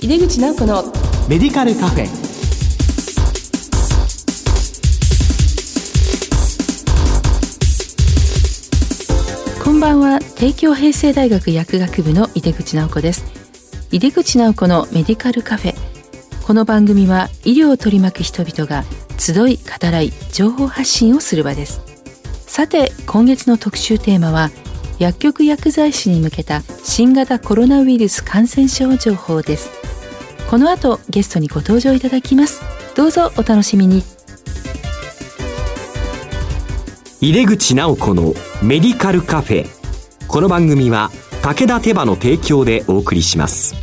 井出口直子のメディカルカフェ。こんばんは。帝京平成大学薬学部の井出口直子です。井出口直子のメディカルカフェ。この番組は医療を取り巻く人々が集い語らい情報発信をする場です。さて、今月の特集テーマは薬局薬剤師に向けた新型コロナウイルス感染症情報です。この後ゲストにご登場いただきます。どうぞお楽しみに。井出口直子のメディカルカフェ。この番組は武田手羽の提供でお送りします。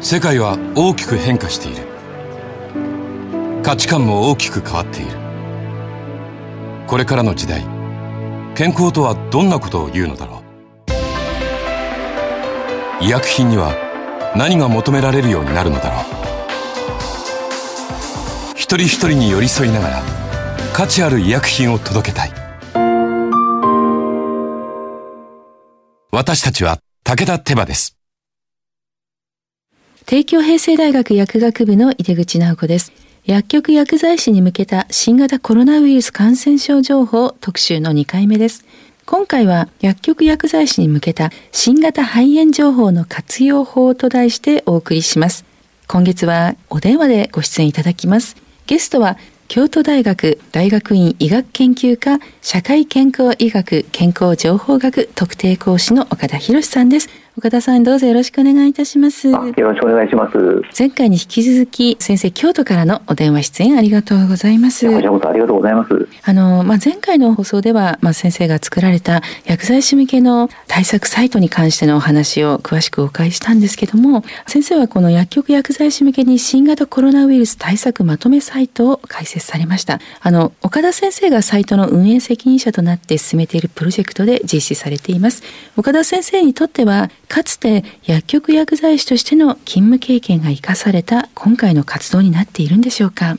世界は大きく変化している。価値観も大きく変わっている。これからの時代、健康とはどんなことを言うのだろう。医薬品には何が求められるようになるのだろう。一人一人に寄り添いながら価値ある医薬品を届けたい。私たちは武田手羽です。帝京平成大学薬学部の井出口直子です。薬局薬剤師に向けた新型コロナウイルス感染症情報特集の2回目です。今回は薬局薬剤師に向けた新型肺炎情報の活用法と題してお送りします。今月はお電話でご出演いただきます。ゲストは京都大学大学院医学研究科社会健康医学健康情報学特定講師の岡田博さんです。岡田さん、どうぞよろしくお願いいたします。よろしくお願いします。前回に引き続き先生、京都からのお電話出演ありがとうございます。こちらこそありがとうございます。前回の放送では、先生が作られた薬剤師向けの対策サイトに関してのお話を詳しくお伺いしたんですけども、先生はこの薬局薬剤師向けに新型コロナウイルス対策まとめサイトを開設されました。岡田先生がサイトの運営責任者となって進めているプロジェクトで実施されています。岡田先生にとっては、かつて薬局薬剤師としての勤務経験が生かされた今回の活動になっているんでしょうか。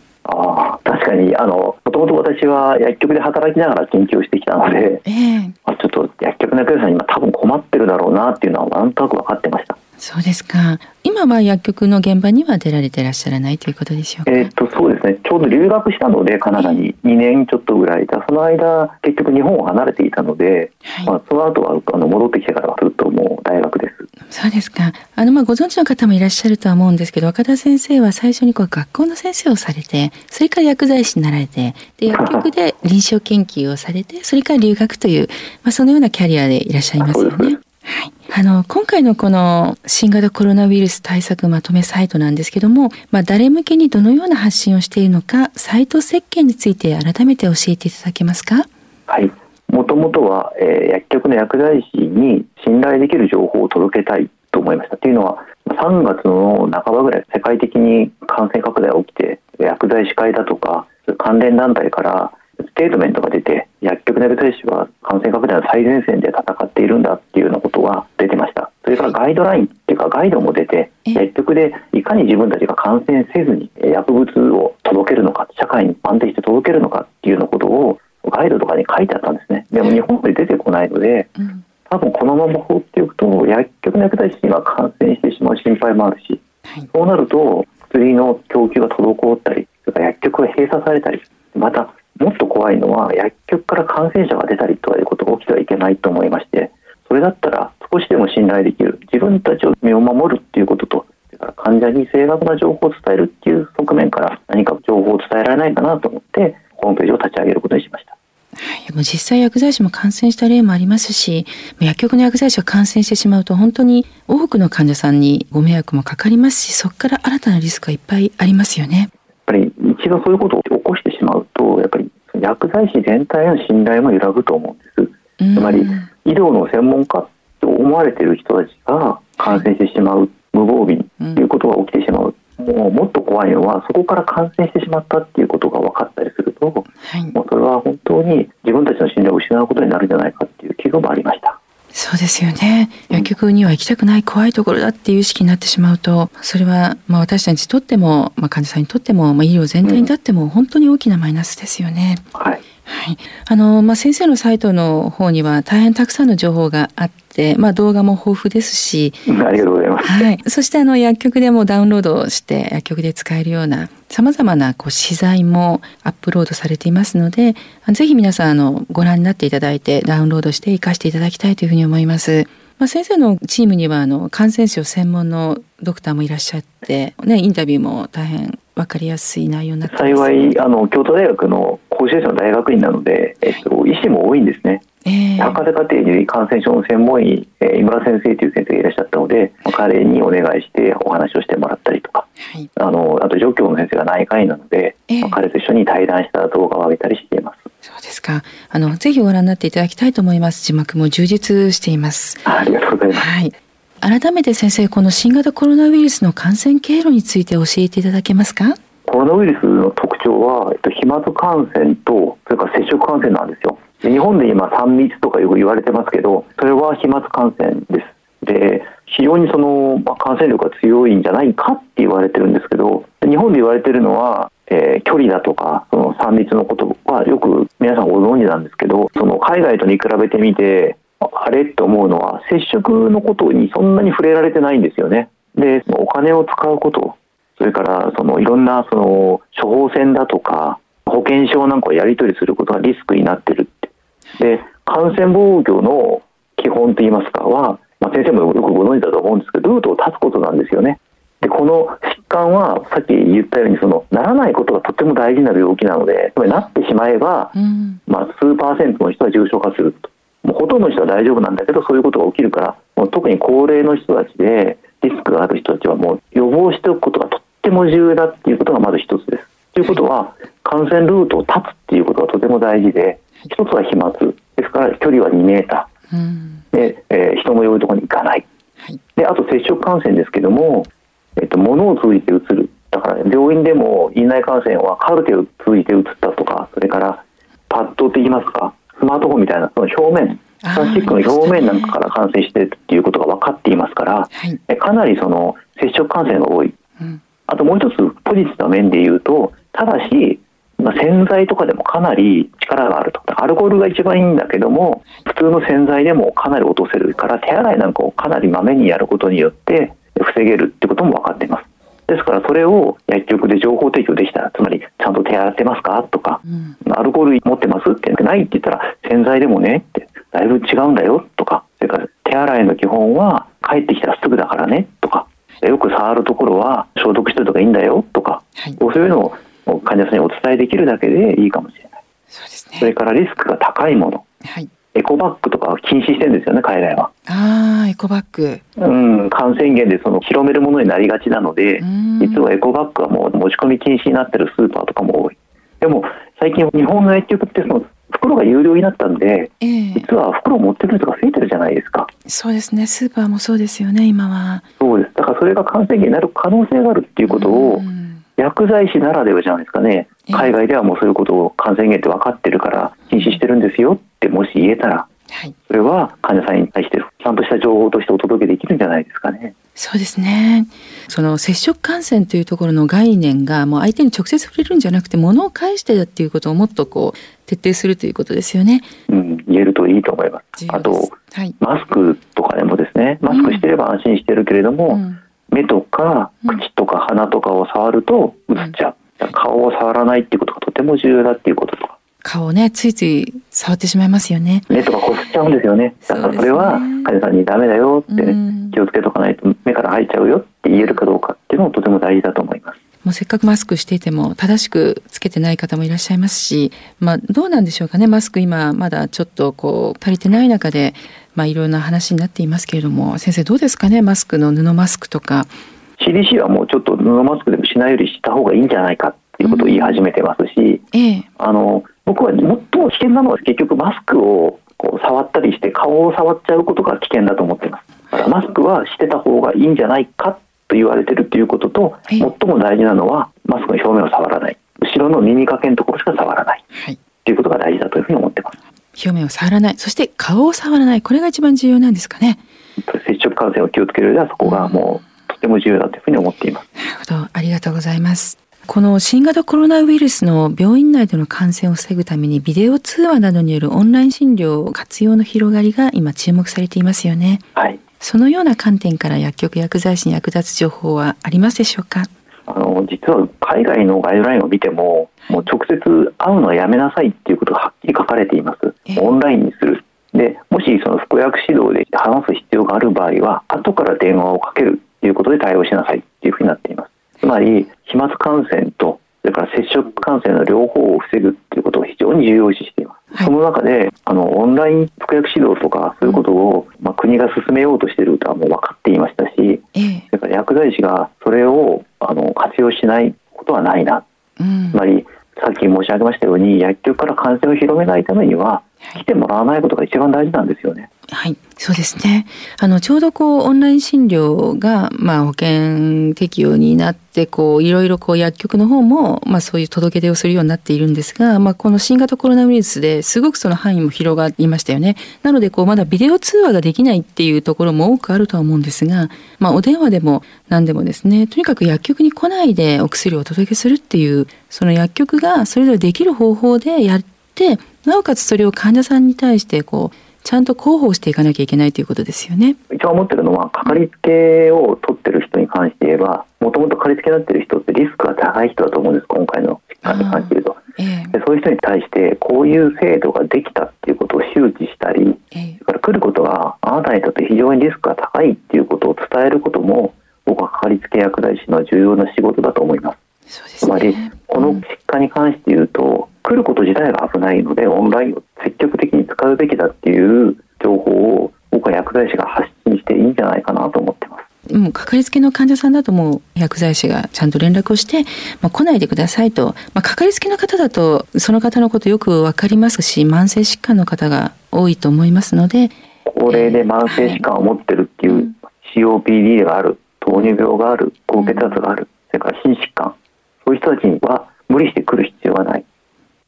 確かに、もともと私は薬局で働きながら研究をしてきたので、ちょっと薬局の薬剤師さんに今多分困ってるだろうなっていうのはなんとなく分かってました。そうですか。今は薬局の現場には出られていらっしゃらないということでしょうか。そうですね。ちょうど留学したのでカナダに2年ちょっとぐらいいた。その間結局日本を離れていたので、その後は戻ってきてからはずっともう大学です。そうですか。ご存知の方もいらっしゃるとは思うんですけど、若田先生は最初に学校の先生をされて、それから薬剤師になられて、で薬局で臨床研究をされて、それから留学という、そのようなキャリアでいらっしゃいますよね。はい、今回のこの新型コロナウイルス対策まとめサイトなんですけども、誰向けにどのような発信をしているのか、サイト設計について改めて教えていただけますか。はい、もともとは、薬局の薬剤師に信頼できる情報を届けたいと思いました。というのは3月の半ばぐらい、世界的に感染拡大が起きて、薬剤師会だとか関連団体からステートメントが出て、薬局の薬剤師は感染拡大の最前線で戦っているんだっていうようなことが出てました。それからガイドラインっていうかガイドも出て、薬局でいかに自分たちが感染せずに薬物を届けるのか、社会に安定して届けるのかっていうようなことをガイドとかに書いてあったんですね。でも日本で出てこないので、多分このまま放っておくと薬局の薬剤師が感染してしまう心配もあるし、そうなると薬の供給が滞ったり、それから薬局が閉鎖されたり、またもっと怖いのは薬局から感染者が出たりということが起きてはいけないと思いまして、それだったら少しでも信頼できる、自分たちを身を守るっていうことと、患者に正確な情報を伝えるっていう側面から何か情報を伝えられないかなと思って、ホームページを立ち上げることにしました。はい、もう実際薬剤師も感染した例もありますし、薬局の薬剤師が感染してしまうと本当に多くの患者さんにご迷惑もかかりますし、そこから新たなリスクがいっぱいありますよね。やっぱり一度そういうことを起こしてしまうと、やっぱり薬剤師全体の信頼も揺らぐと思うんです。つまり医療の専門家と思われている人たちが感染してしまう、無防備ということが起きてしまう。もっと怖いのはそこから感染してしまったっていうことが分かったりすると、もうそれは本当に自分たちの信頼を失うことになるんじゃないかっていう危惧もありました。そうですよね。薬局には行きたくない、怖いところだっていう意識になってしまうと、それは私たちにとっても、患者さんにとっても、医療全体にとっても本当に大きなマイナスですよね。はい、はい、先生のサイトの方には大変たくさんの情報があって、動画も豊富ですし、ありがとうございます、はい、そして薬局でもダウンロードして薬局で使えるようなさまざまな資材もアップロードされていますので、ぜひ皆さんご覧になっていただいてダウンロードして活かしていただきたいというふうに思います。先生のチームには感染症専門のドクターもいらっしゃって、インタビューも大変わかりやすい内容になってます。幸い京都大学の公衆衛生の大学院なので、医師も多いんですね。博士課程に感染症の専門医、井村先生という先生がいらっしゃったので、彼にお願いしてお話をしてもらったりとか、はい、あと助教の先生が内科医なので、彼と一緒に対談した動画を上げたりしています。そうですか。ぜひご覧になっていただきたいと思います。字幕も充実しています。ありがとうございます、はい、改めて先生、この新型コロナウイルスの感染経路について教えていただけますか？コロナウイルスの特徴は、飛沫感染とそれから接触感染なんですよ。日本で今3密とかよく言われてますけど、それは飛沫感染です。で、非常に感染力が強いんじゃないかって言われてるんですけど、日本で言われてるのは、距離だとかその3密のことはよく皆さんご存知なんですけど、海外とに比べてみてあれと思うのは、接触のことにそんなに触れられてないんですよね。で、お金を使うこと、それからいろんな処方箋だとか保険証なんかをやり取りすることがリスクになってるって。で、感染防御の基本といいますかは、先生もよくご存知だと思うんですけど、ルートを断つことなんですよね。で、この疾患はさっき言ったようにならないことがとても大事な病気なので、なってしまえば、数パーセントの人は重症化すると。もうほとんどの人は大丈夫なんだけど、そういうことが起きるから、もう特に高齢の人たちでリスクがある人たちはもう予防しておくことがとっても重要だっていうことがまず一つです。ということは、感染ルートを断つっていうことがとても大事で、一つは飛沫ですから、距離は2メーター、で、人の良いところに行かない、はい、で、あと接触感染ですけども、物を通じてうつる。だから、病院でも院内感染はカルテを通じてうつったとか、それからパッドって言いますか、スマートフォンみたいなその表面、プラスチックの表面なんかから感染しているということが分かっていますから、はい、かなり接触感染が多い、あともう一つポジティブな面で言うと、ただし洗剤とかでもかなり力があると。アルコールが一番いいんだけども、普通の洗剤でもかなり落とせるから、手洗いなんかをかなりまめにやることによって防げるってことも分かっています。ですから、それを薬局で情報提供できたら、つまりちゃんと手洗ってますかとか、アルコール持ってますってないって言ったら、洗剤でもねってだいぶ違うんだよとか、それから手洗いの基本は帰ってきたらすぐだからねとか、よく触るところは消毒しておいた方がいいんだよとか、はい、そういうのを患者さんにお伝えできるだけでいいかもしれない。そうですね。それからリスクが高いもの、はい、エコバッグとかは禁止してるんですよね、海外は。エコバッグ、感染源で広めるものになりがちなので、実はエコバッグはもう持ち込み禁止になってるスーパーとかも多い。でも最近日本の薬局って袋が有料になったんで、実は袋を持ってくる人が増えてるじゃないですか。そうですね。スーパーもそうですよね、今は。そうです。だから、それが感染源になる可能性があるっていうことを、薬剤師ならではじゃないですかね。海外ではもうそういうことを感染源って分かってるから禁止してるんですよってもし言えたら、それは患者さんに対してちゃんとした情報としてお届けできるんじゃないですかね。そうですね。接触感染というところの概念が、もう相手に直接触れるんじゃなくて、物を介してだっていうことをもっと徹底するということですよね。言えるといいと思います。あと、マスクとかでもですね、マスクしてれば安心してるけれども、目とか口とか鼻とかを触るとうつっちゃう、顔を触らないっていうことがとても重要だっていうこととか、顔をね、ついつい触ってしまいますよね。目とかこすっちゃうんですよね。だから、それは患者さんにダメだよって、気をつけとかないと目から入っちゃうよって言えるかどうかっていうのもとても大事だと思います。もうせっかくマスクしていても正しくつけてない方もいらっしゃいますし、どうなんでしょうかね。マスク今まだちょっと足りてない中で、いろんな話になっていますけれども、先生どうですかね、マスクの布マスクとか。 CDC はもうちょっと布マスクでもしないよりした方がいいんじゃないかっていうことを言い始めてますし、僕は最も危険なのは、結局マスクを触ったりして顔を触っちゃうことが危険だと思っています。だからマスクはしてた方がいいんじゃないかと言われてるということと、最も大事なのはマスクの表面を触らない、後ろの耳かけのところしか触らないということが大事だというふうに思ってます。表面を触らない、そして顔を触らない、これが一番重要なんですかね。接触感染を気をつけるよりは、そこがもうとても重要だというふうに思っています。なるほど、ありがとうございます。この新型コロナウイルスの病院内での感染を防ぐためにビデオ通話などによるオンライン診療活用の広がりが今注目されていますよね。はい。そのような観点から薬局薬剤師に役立つ情報はありますでしょうか。実は海外のガイドラインを見ても、もう直接会うのはやめなさいっていうことがはっきり書かれています。オンラインにする。で、もしその服薬指導で話す必要がある場合は、後から電話をかけるということで対応しなさいっていうふうになっています。つまり、飛沫感染とそれから接触感染の両方を防ぐっていうことを非常に重要視しています。はい、その中で、オンライン服薬指導とかそういうことを、国が進めようとしていることはもう分かっていましたし、それから薬剤師がそれを活用しないことはないな。つまり、さっき申し上げましたように薬局から感染を広めないためには来てもらわないことが一番大事なんですよね。はい、そうですね。ちょうどオンライン診療が、保険適用になっていろいろ薬局の方も、そういう届け出をするようになっているんですが、この新型コロナウイルスですごくその範囲も広がりましたよね。なのでまだビデオ通話ができないっていうところも多くあるとは思うんですが、お電話でも何でもですね、とにかく薬局に来ないでお薬をお届けするっていう、その薬局がそれぞれできる方法でやって、なおかつそれを患者さんに対してちゃんと広報していかなきゃいけないということですよね。一番思ってるのは、かかりつけを取ってる人に関して言えば、もともとかかりつけになってる人ってリスクが高い人だと思うんです。今回の疾患に関して言うと、でそういう人に対してこういう制度ができたっていうことを周知したり、それから来ることがあなたにとって非常にリスクが高いっていうことを伝えることも、僕はかかりつけ薬剤師の重要な仕事だと思います。そうですね。つまりこの疾患に関して言うと、来ること自体が危ないので、オンラインを積極的に使うべきだっていう情報を僕は薬剤師が発信していいんじゃないかなと思ってます。もうかかりつけの患者さんだと、もう薬剤師がちゃんと連絡をして、来ないでくださいと、かかりつけの方だとその方のことよく分かりますし、慢性疾患の方が多いと思いますので、高齢で慢性疾患を持ってるっていう、COPD がある、糖尿病がある、高血圧がある、それから心疾患、そういう人たちには無理して来る必要はない。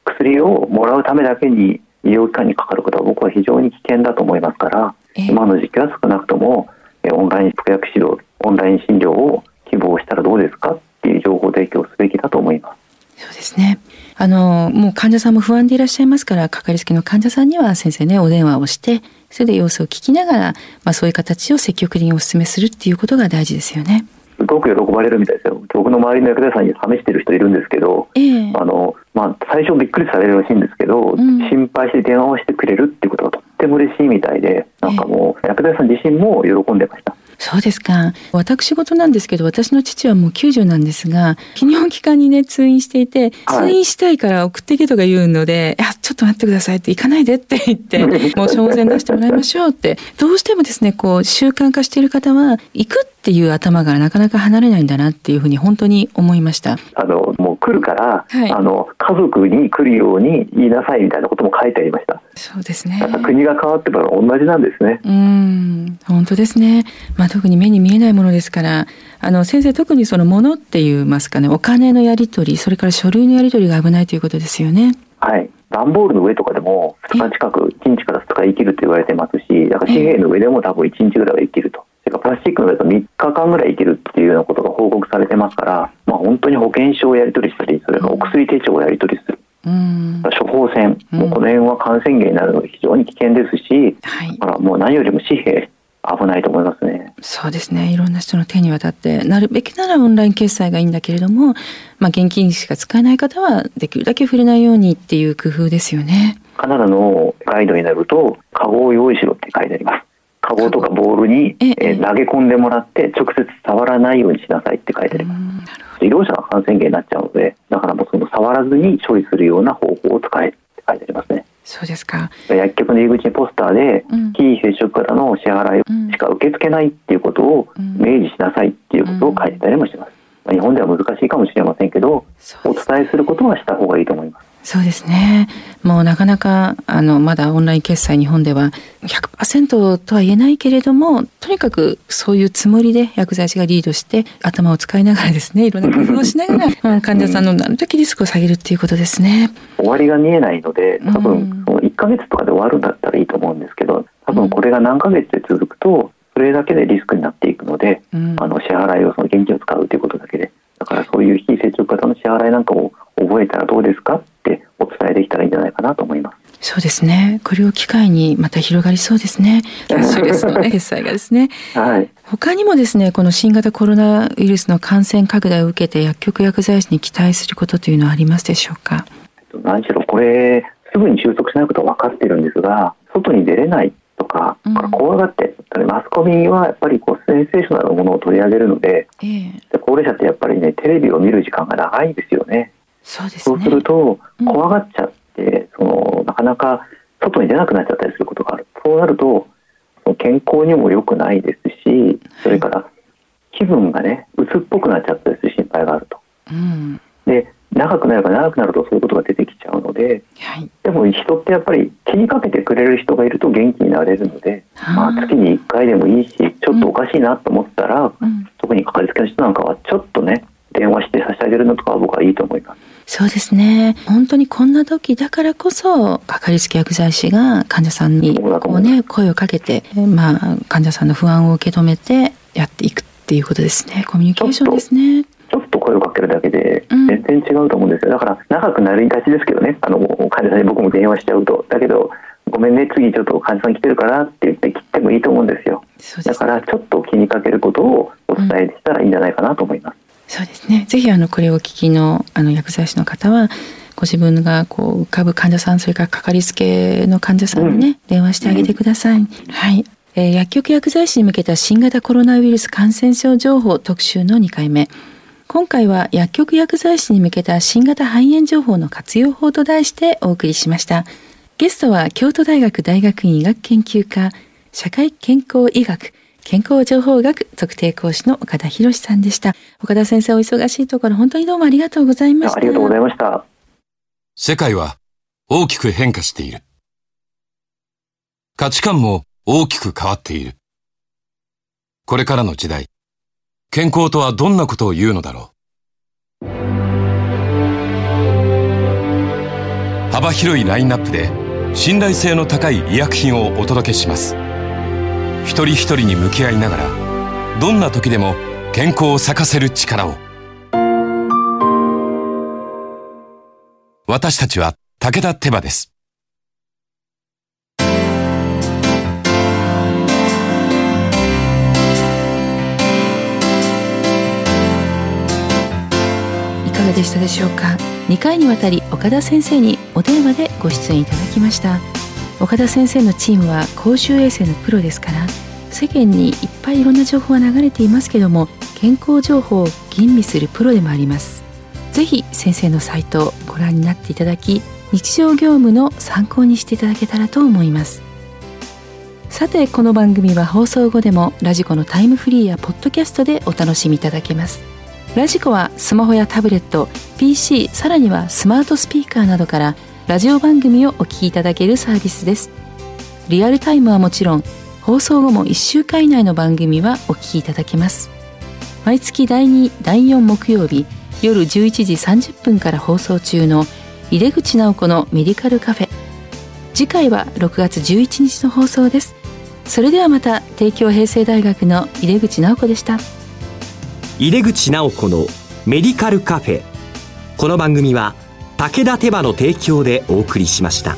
薬をもらうためだけに医療機関にかかることは僕は非常に危険だと思いますから、今の時期は少なくともオンライン服薬指導、オンライン診療を希望したらどうですかっていう情報提供すべきだと思います。そうですね。もう患者さんも不安でいらっしゃいますから、かかりつけの患者さんには先生ね、お電話をして、それで様子を聞きながら、そういう形を積極的にお勧めするっていうことが大事ですよね。すごく喜ばれるみたいですよ。僕の周りの薬剤師さんに試してる人いるんですけど、最初びっくりされるらしいんですけど、心配して電話をしてくれるっていうことがとっても嬉しいみたいで、もう薬剤師さん自身も喜んでました。そうですか。私事なんですけど、私の父はもう90なんですが、泌尿器科にね、通院していて、通院したいから送っていけとか言うので、いや、ちょっと待ってくださいって、行かないでって言って、もう処方箋出してもらいましょうって、どうしてもですね、習慣化している方は、行くっていう頭からなかなか離れないんだなっていうふうに本当に思いました。もう来るから、家族に来るように言いなさいみたいなことも書いてありました。そうですね。国が変わってから同じなんですね。本当ですね。特に目に見えないものですから、先生、特にその物って言いますかね、お金のやり取り、それから書類のやり取りが危ないということですよね。はい。段ボールの上とかでも2日近く、1日から2日生きると言われてますし、だから紙幣の上でも多分1日ぐらいは生きると。それからプラスチックの上だと3日間ぐらい生きるっていうようなことが報告されてますから、本当に保険証をやり取りしたり、それからお薬手帳をやり取りする。処方箋、もうこの辺は感染源になるのが非常に危険ですし、だからもう何よりも紙幣、危ないと思いますね。そうですね。いろんな人の手に渡って、なるべきならオンライン決済がいいんだけれども、現金しか使えない方はできるだけ触れないようにっていう工夫ですよね。カナダのガイドになると、カゴを用意しろって書いてあります。カゴとかボールに投げ込んでもらって、直接触らないようにしなさいって書いてあります。医療者が感染源になっちゃうので、だからもう触らずに処理するような方法を使えって書いてありますね。そうですか。薬局の入り口にポスターで、非接触からの支払いしか受け付けないっていうことを明示しなさいっていうことを書いてたりもします。日本では難しいかもしれませんけど、お伝えすることはした方がいいと思います。そうですね。もうなかなかまだオンライン決済、日本では 100% とは言えないけれども、とにかくそういうつもりで薬剤師がリードして、頭を使いながらですね、いろんな工夫をしながら患者さんのなるべきリスクを下げるっていうことですね。終わりが見えないので、多分1ヶ月とかで終わるんだったらいいと思うんですけど、多分これが何ヶ月で続くと、それだけでリスクになっていくので、支払いを現金を使うということだけでだからそういう非接触型の支払いなんかを覚えたらどうですかってお伝えできたらいいんじゃないかなと思います。そうですね、これを機会にまた広がりそうですね、キャッシュレスの、ね、決済がですね、はい、他にもですね、この新型コロナウイルスの感染拡大を受けて薬局薬剤師に期待することというのはありますでしょうか。何しろこれすぐに収束しないことは分かっているんですが、外に出れないとか、怖がって、マスコミはやっぱりこうセンセーショナルなものを取り上げるので、高齢者ってやっぱりね、テレビを見る時間が長いですよね。そうですね。そうすると怖がっちゃって、なかなか外に出なくなっちゃったりすることがある。そうなると健康にも良くないですし、それから気分がね、鬱っぽくなっちゃったりする心配があると、で長くなれば長くなるとそういうことが出てきちゃうので、でも人ってやっぱり気にかけてくれる人がいると元気になれるので、月に1回でもいいし、ちょっとおかしいなと思ったら、特にかかりつけの人なんかはちょっとね、電話して差し上げるのとかは僕はいいと思います。そうですね、本当にこんな時だからこそかかりつけ薬剤師が患者さんにこう、ね、声をかけて、患者さんの不安を受け止めてやっていくっていうことですね。コミュニケーションですね。ちょっと声をかけるだけで全然違うと思うんですよ、だから長くなりがちですけどね、患者さんに僕も電話しちゃうと、だけどごめんね、次ちょっと患者さん来てるからって言って切ってもいいと思うんですよ。そうですね、だからちょっと気にかけることをお伝えしたらいいんじゃないかなと思います。そうですね、ぜひこれをお聞きの薬剤師の方は、ご自分がこう浮かぶ患者さん、それからかかりつけの患者さんにね、電話してあげてください。薬局薬剤師に向けた新型コロナウイルス感染症情報特集の2回目、今回は薬局薬剤師に向けた新型肺炎情報の活用法と題してお送りしました。ゲストは京都大学大学院医学研究科社会健康医学健康情報学特定講師の岡田博さんでした。岡田先生、お忙しいところ本当にどうもありがとうございました。ありがとうございました。世界は大きく変化している。価値観も大きく変わっている。これからの時代、健康とはどんなことを言うのだろう。幅広いラインナップで信頼性の高い医薬品をお届けします。一人一人に向き合いながら、どんな時でも健康を咲かせる力を。私たちは武田テバです。いかがでしたでしょうか。2回にわたり岡田先生にお電話でご出演いただきました。岡田先生のチームは公衆衛生のプロですから、世間にいっぱいいろんな情報が流れていますけども、健康情報を吟味するプロでもあります。ぜひ先生のサイトをご覧になっていただき、日常業務の参考にしていただけたらと思います。さて、この番組は放送後でもラジコのタイムフリーやポッドキャストでお楽しみいただけます。ラジコはスマホやタブレット、 PC、 さらにはスマートスピーカーなどからラジオ番組をお聞きいただけるサービスです。リアルタイムはもちろん、放送後も1週間以内の番組はお聞きいただけます。毎月第2、第4木曜日夜11時30分から放送中の井出口直子のメディカルカフェ、次回は6月11日の放送です。それではまた。帝京平成大学の井出口直子でした。井出口直子のメディカルカフェ、この番組は武田テバの提供でお送りしました。